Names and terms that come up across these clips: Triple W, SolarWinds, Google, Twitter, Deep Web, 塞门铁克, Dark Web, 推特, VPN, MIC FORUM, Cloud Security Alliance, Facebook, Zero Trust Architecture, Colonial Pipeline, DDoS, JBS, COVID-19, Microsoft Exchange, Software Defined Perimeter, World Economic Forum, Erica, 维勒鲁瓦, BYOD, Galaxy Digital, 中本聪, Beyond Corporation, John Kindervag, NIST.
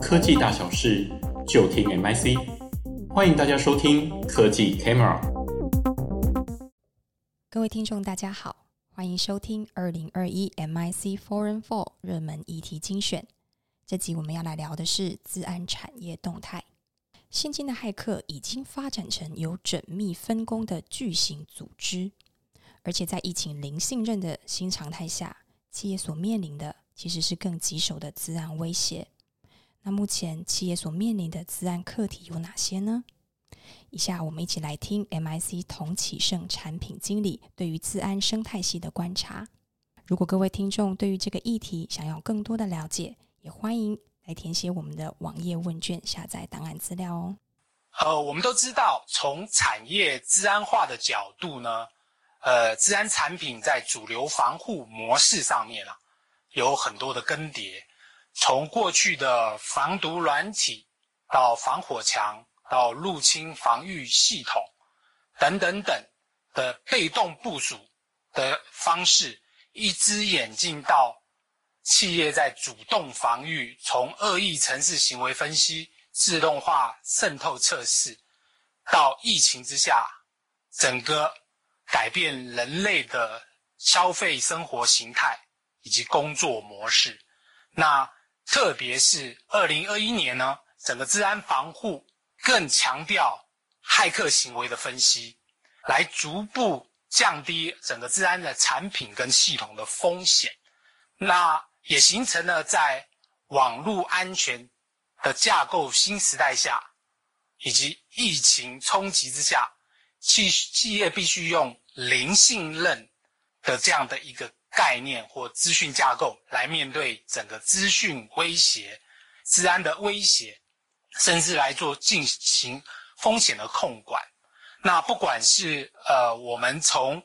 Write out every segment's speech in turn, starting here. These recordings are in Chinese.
科技大小事，就听 MIC。欢迎大家收听科技 Camera。各位听众，大家好，欢迎收听2021 MIC FORUM 4热门议题精选。这集我们要来聊的是资安产业动态。现今的骇客已经发展成有缜密分工的巨型组织，而且在疫情零信任的新常态下，企业所面临的其实是更棘手的资安威胁。那目前企业所面临的资安课题有哪些呢？以下我们一起来听 MIC 童启胜产品经理对于资安生态系的观察。如果各位听众对于这个议题想要更多的了解，也欢迎来填写我们的网页问卷，下载档案资料哦。我们都知道，从产业资安化的角度呢，资安产品在主流防护模式上面啊，有很多的更迭。从过去的防毒软体到防火墙到入侵防御系统等等等的被动部署的方式，一直演进到企业在主动防御，从恶意程式行为分析、自动化渗透测试，到疫情之下整个改变人类的消费生活形态以及工作模式。那特别是2021年呢，整个资安防护更强调骇客行为的分析，来逐步降低整个资安的产品跟系统的风险。那也形成了在网络安全的架构新时代下，以及疫情冲击之下，企业必须用零信任的这样的一个概念或资讯架构来面对整个资讯威胁、资安的威胁，甚至来进行风险的控管。那不管是我们从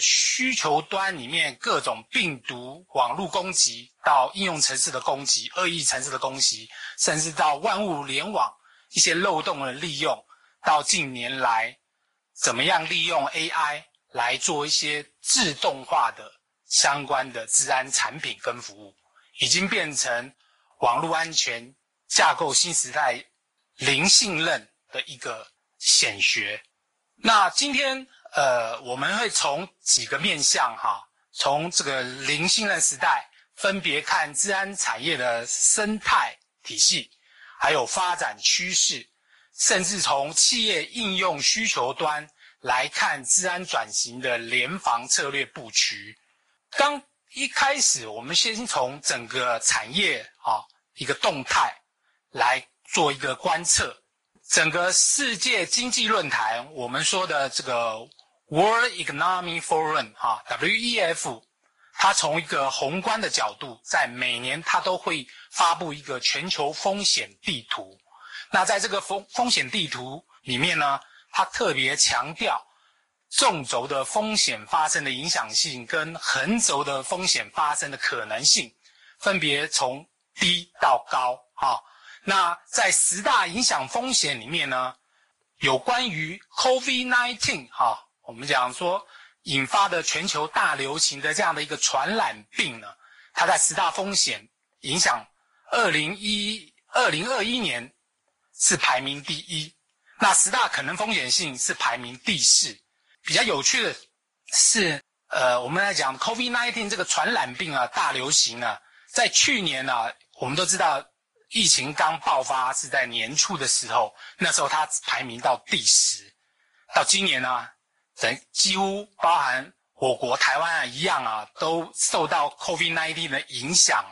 需求端里面各种病毒、网络攻击，到应用程式的攻击、恶意程式的攻击，甚至到万物联网一些漏洞的利用，到近年来怎么样利用 AI 来做一些自动化的相关的资安产品跟服务，已经变成网络安全架构新时代零信任的一个显学。那今天我们会从几个面向从这个零信任时代分别看资安产业的生态体系，还有发展趋势，甚至从企业应用需求端来看资安转型的联防策略布局。刚一开始我们先从整个产业一个动态来做一个观测。整个世界经济论坛，我们说的这个 World Economic Forum WEF， 它从一个宏观的角度，在每年它都会发布一个全球风险地图。那在这个风险地图里面呢，它特别强调纵轴的风险发生的影响性跟横轴的风险发生的可能性，分别从低到高那在10大影响风险里面呢，有关于 COVID-19 我们讲说引发的全球大流行的这样的一个传染病呢，它在10大风险影响2021年是排名第一，那10大可能风险性是排名第4。比较有趣的是我们来讲 COVID-19 这个传染病啊，大流行呢，在去年啊，我们都知道疫情刚爆发是在年初的时候，那时候它排名到第10。到今年呢，几乎包含我国台湾一样啊，都受到 COVID-19 的影响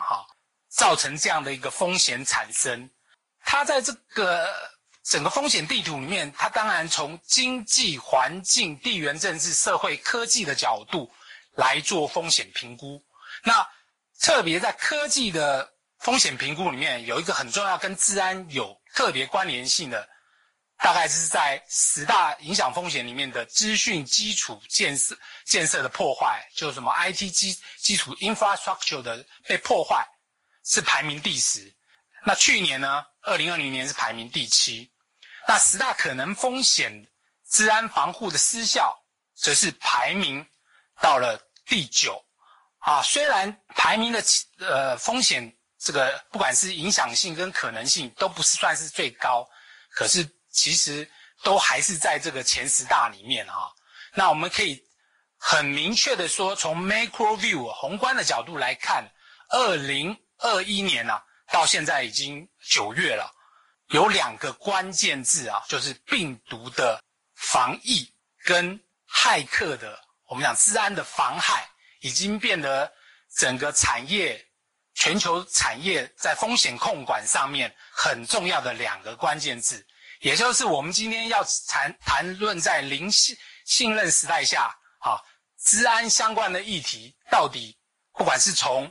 造成这样的一个风险产生。它在这个整个风险地图里面，它当然从经济、环境、地缘政治、社会、科技的角度来做风险评估。那特别在科技的风险评估里面，有一个很重要跟资安有特别关联性的，大概是在10大影响风险里面的资讯基础建设的破坏，就是什么 IT 基础 infrastructure 的被破坏，是排名第10。那去年呢，2020年是排名第7。那10大可能风险资安防护的失效，则是排名到了第9。虽然排名的风险这个不管是影响性跟可能性都不是算是最高，可是其实都还是在这个前10大里面哈。那我们可以很明确的说，从 macro view 宏观的角度来看，2021年啊到现在已经9月了，有2个关键字啊，就是病毒的防疫跟骇客的我们讲治安的妨害，已经变得整个产业全球产业在风险控管上面很重要的2个关键字，也就是我们今天要谈论在零信任时代下啊，治安相关的议题到底不管是从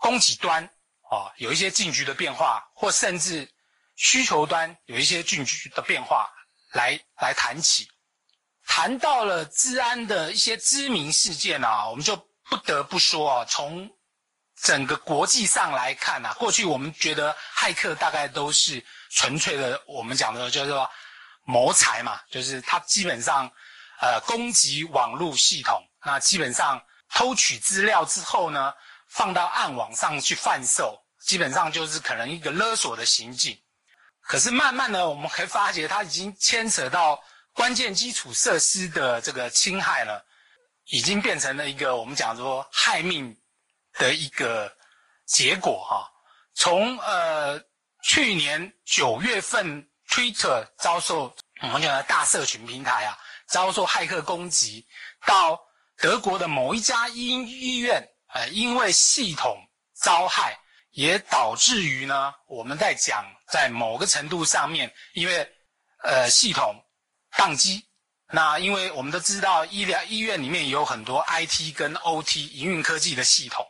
供给端啊有一些进局的变化，或甚至需求端有一些进局的变化来谈起。谈到了治安的一些知名事件啊，我们就不得不说啊，从整个国际上来看啊，过去我们觉得骇客大概都是纯粹的我们讲的就是说谋财嘛，就是他基本上攻击网络系统，那基本上偷取资料之后呢放到暗网上去贩售，基本上就是可能一个勒索的行径。可是慢慢的我们可以发觉它已经牵扯到关键基础设施的这个侵害了，已经变成了一个我们讲说害命的一个结果哈。从去年9月份 Twitter 遭受我们讲的大社群平台啊遭受骇客攻击，到德国的某一家医院因为系统遭害，也导致于呢我们在讲在某个程度上面因为系统宕机，那因为我们都知道医院里面有很多 IT 跟 OT 营运科技的系统，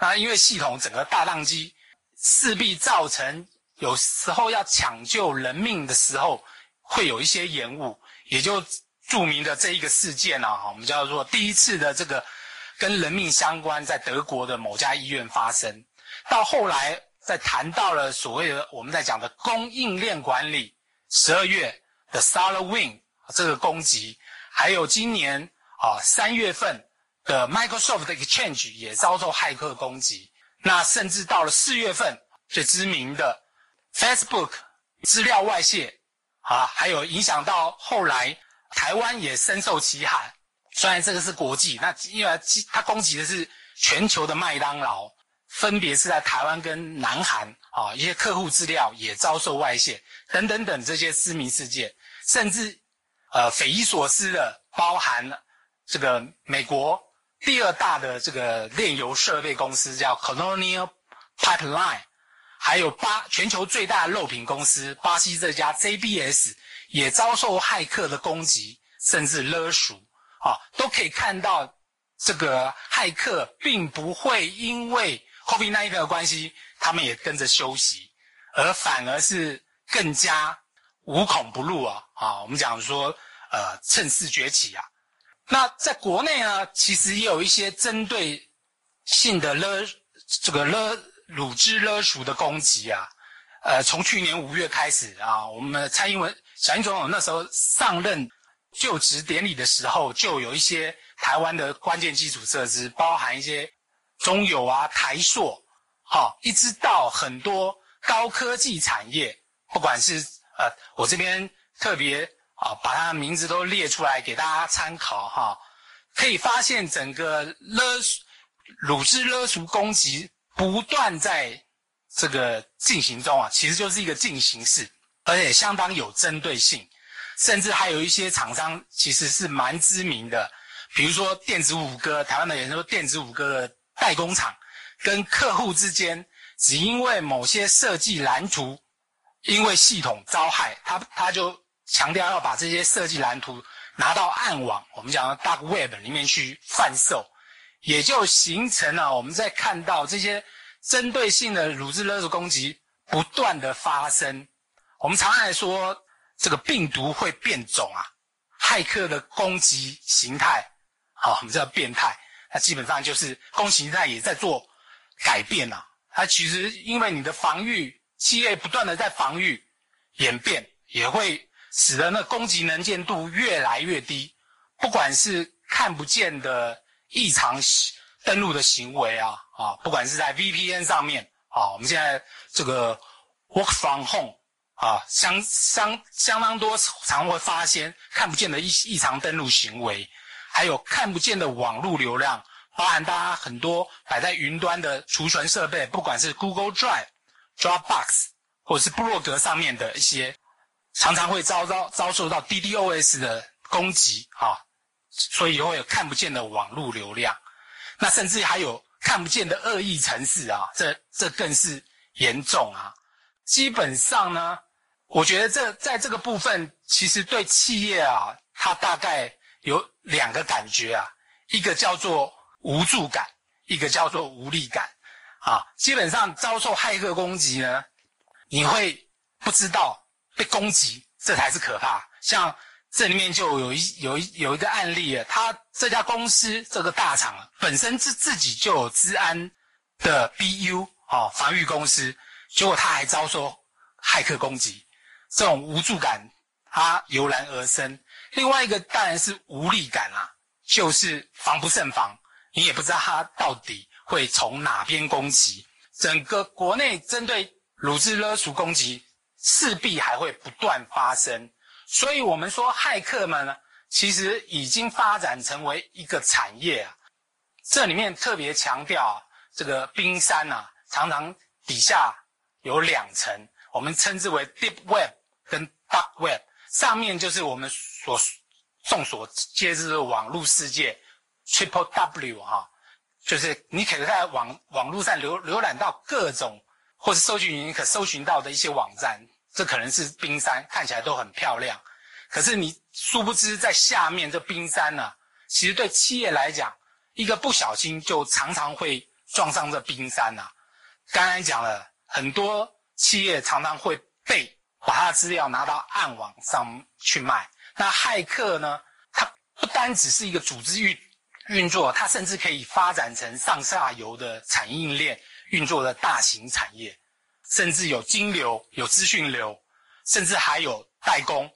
那因为系统整个大宕机，势必造成有时候要抢救人命的时候会有一些延误，也就著名的这一个事件啊，我们叫做第一次的这个跟人命相关在德国的某家医院发生。到后来再谈到了所谓的我们在讲的供应链管理，12月的 SolarWinds 这个攻击，还有今年3月份的 Microsoft Exchange 也遭受骇客攻击，那甚至到了4月份最知名的 Facebook 资料外泄啊，还有影响到后来台湾也深受其害。虽然这个是国际，那因为它攻击的是全球的麦当劳，分别是在台湾跟南韩啊，一些客户资料也遭受外泄等等等这些知名事件，甚至匪夷所思的包含这个美国第2大的这个炼油设备公司叫 Colonial Pipeline， 还有全球最大的肉品公司巴西这家 JBS 也遭受骇客的攻击甚至勒索啊，都可以看到这个骇客并不会因为 COVID-19 的关系他们也跟着休息，而反而是更加无孔不入啊！啊，我们讲说趁势崛起啊。那在国内呢，其实也有一些针对性的辱之勒赎的攻击啊。从去年5月开始啊，我们小英总统那时候上任就职典礼的时候，就有一些台湾的关键基础设施，包含一些中油啊、台塑，一直到很多高科技产业，不管是我这边特别把它的名字都列出来给大家参考哈。可以发现整个辱之勒赎攻击不断在这个进行中啊，其实就是一个进行式，而且相当有针对性。甚至还有一些厂商其实是蛮知名的，比如说电子五哥，台湾的人说电子五哥的代工厂跟客户之间，只因为某些设计蓝图因为系统遭害，他就强调要把这些设计蓝图拿到暗网，我们讲的 dark web 里面去贩售，也就形成了我们在看到这些针对性的辱之勒索攻击不断的发生。我们常常来说这个病毒会变种啊，骇客的攻击形态我们叫变态，那基本上就是攻击形态也在做改变啊。它其实因为你的防御企业不断的在防御演变，也会使得那攻击能见度越来越低，不管是看不见的异常登录的行为啊，不管是在 VPN 上面啊，我们现在这个 work from home 啊，相当多常会发现看不见的异常登录行为，还有看不见的网路流量，包含大家很多摆在云端的储存设备，不管是 Google Drive、Dropbox 或者是部落格上面的一些，常常会遭受到 DDoS 的攻击啊，所以会有看不见的网路流量。那甚至还有看不见的恶意程式啊，这更是严重啊。基本上呢，我觉得在这个部分，其实对企业啊，它大概有两个感觉啊，一个叫做无助感，一个叫做无力感啊。基本上遭受骇客攻击呢，你会不知道被攻击，这才是可怕。像这里面就有一个案例，他这家公司这个大厂本身自己就有资安的 BU 哦，防御公司，结果他还遭受骇客攻击，这种无助感它油然而生。另外一个当然是无力感啦，就是防不胜防，你也不知道他到底会从哪边攻击。整个国内针对乳制勒索攻击势必还会不断发生。所以我们说骇客们呢，其实已经发展成为一个产业啊。这里面特别强调啊，这个冰山啊，常常底下有两层，我们称之为 Deep Web 跟 Dark Web， 上面就是我们所众所皆知的网络世界 Triple W 啊，就是你可以在网络上浏览到各种，或是搜寻你可搜寻到的一些网站。这可能是冰山，看起来都很漂亮，可是你殊不知在下面这冰山呢，其实对企业来讲，一个不小心就常常会撞上这冰山啊。刚才讲了，很多企业常常会被把它的资料拿到暗网上去卖。那骇客呢，它不单只是一个组织运作，它甚至可以发展成上下游的产业链运作的大型产业。甚至有金流，有资讯流，甚至还有代工，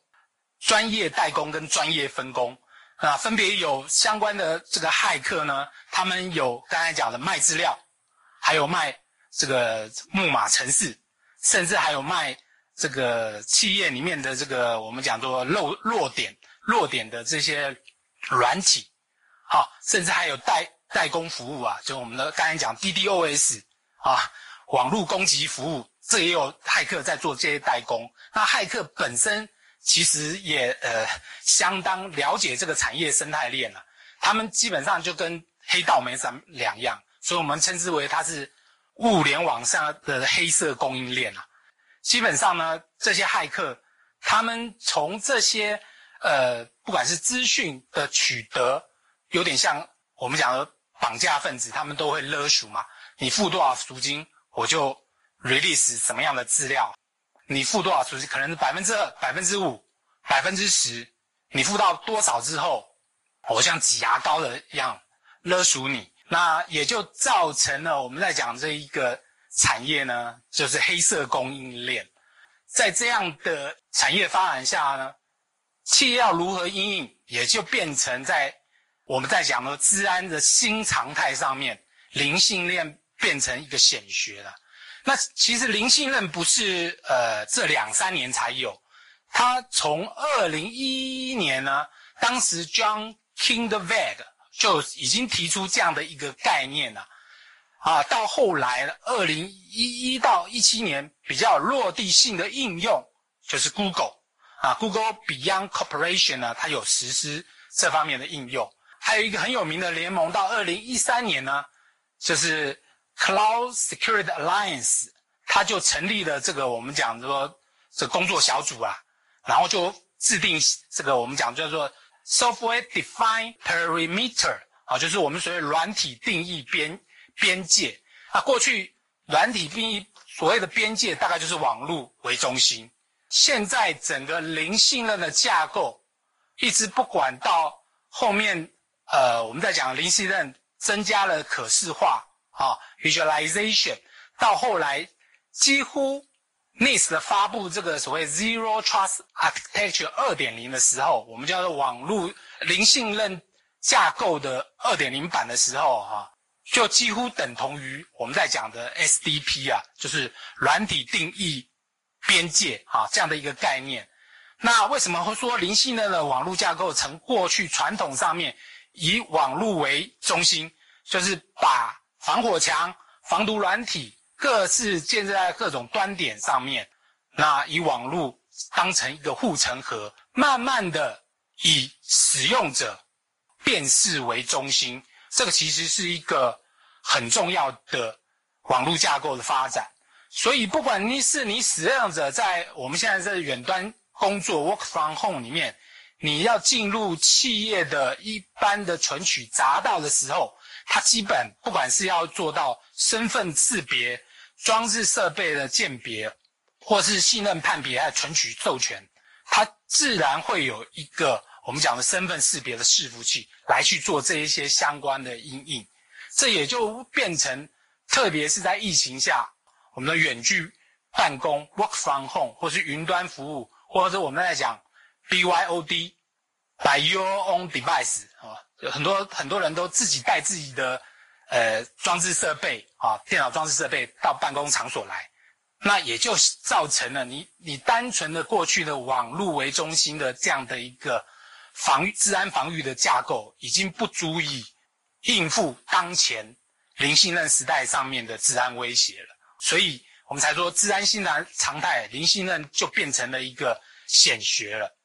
专业代工跟专业分工。那分别有相关的这个骇客呢，他们有刚才讲的卖资料，还有卖这个木马程式，甚至还有卖这个企业里面的这个我们讲做弱点的这些软体，好，甚至还有代工服务啊，就我们的刚才讲 DDoS 啊。网络攻击服务，这也有骇客在做这些代工。那骇客本身其实也相当了解这个产业生态链了，他们基本上就跟黑道没什么两样，所以我们称之为它是物联网上的黑色供应链啊。基本上呢，这些骇客他们从这些不管是资讯的取得，有点像我们讲的绑架分子，他们都会勒赎嘛，你付多少赎金？我就 release 什么样的资料，你付多少赎金，可能是 2%、5%、10%， 你付到多少之后，我像挤牙膏的一样勒赎你。那也就造成了我们在讲这一个产业呢，就是黑色供应链。在这样的产业发展下呢，企业要如何因应，也就变成在我们在讲的资安的新常态上面，零信链变成一个显学了。那其实零信任不是这2-3年才有，他从2011年呢，当时 John Kindervag 就已经提出这样的一个概念了啊。到后来2011到17年比较落地性的应用就是 Google 啊， Google Beyond Corporation 呢，它有实施这方面的应用。还有一个很有名的联盟到2013年呢，就是Cloud Security Alliance， 他就成立了这个我们讲说这工作小组啊，然后就制定这个我们讲叫做 Software Defined Perimeter 啊，就是我们所谓软体定义边界啊。过去软体定义所谓的边界大概就是网络为中心，现在整个零信任的架构一直不管到后面我们在讲零信任增加了可视化啊， visualization， 到后来几乎 NIST 发布这个所谓 Zero Trust Architecture 2.0 的时候，我们叫做网络零信任架构的 2.0 版的时候啊，就几乎等同于我们在讲的 SDP 啊，就是软体定义边界啊这样的一个概念。那为什么会说零信任的网络架构从过去传统上面以网络为中心，就是把防火墙、防毒软体各自建立在各种端点上面，那以网络当成一个护城河，慢慢的以使用者辨识为中心，这个其实是一个很重要的网络架构的发展。所以不管你是你使用者在我们现在这远端工作 work from home 里面，你要进入企业的一般的存取闸道的时候，它基本不管是要做到身份识别、装置设备的鉴别，或是信任判别和存取授权，它自然会有一个我们讲的身份识别的伺服器来去做这一些相关的因应。这也就变成特别是在疫情下，我们的远距办公 work from home 或是云端服务，或者我们在讲 BYOD by your own device 啊，很多人都自己带自己的装置设备啊，电脑装置设备到办公场所来，那也就造成了你单纯的过去的网络为中心的这样的一个治安防御的架构已经不足以应付当前零信任时代上面的治安威胁了。所以我们才说治安新常态，零信任就变成了一个显学了。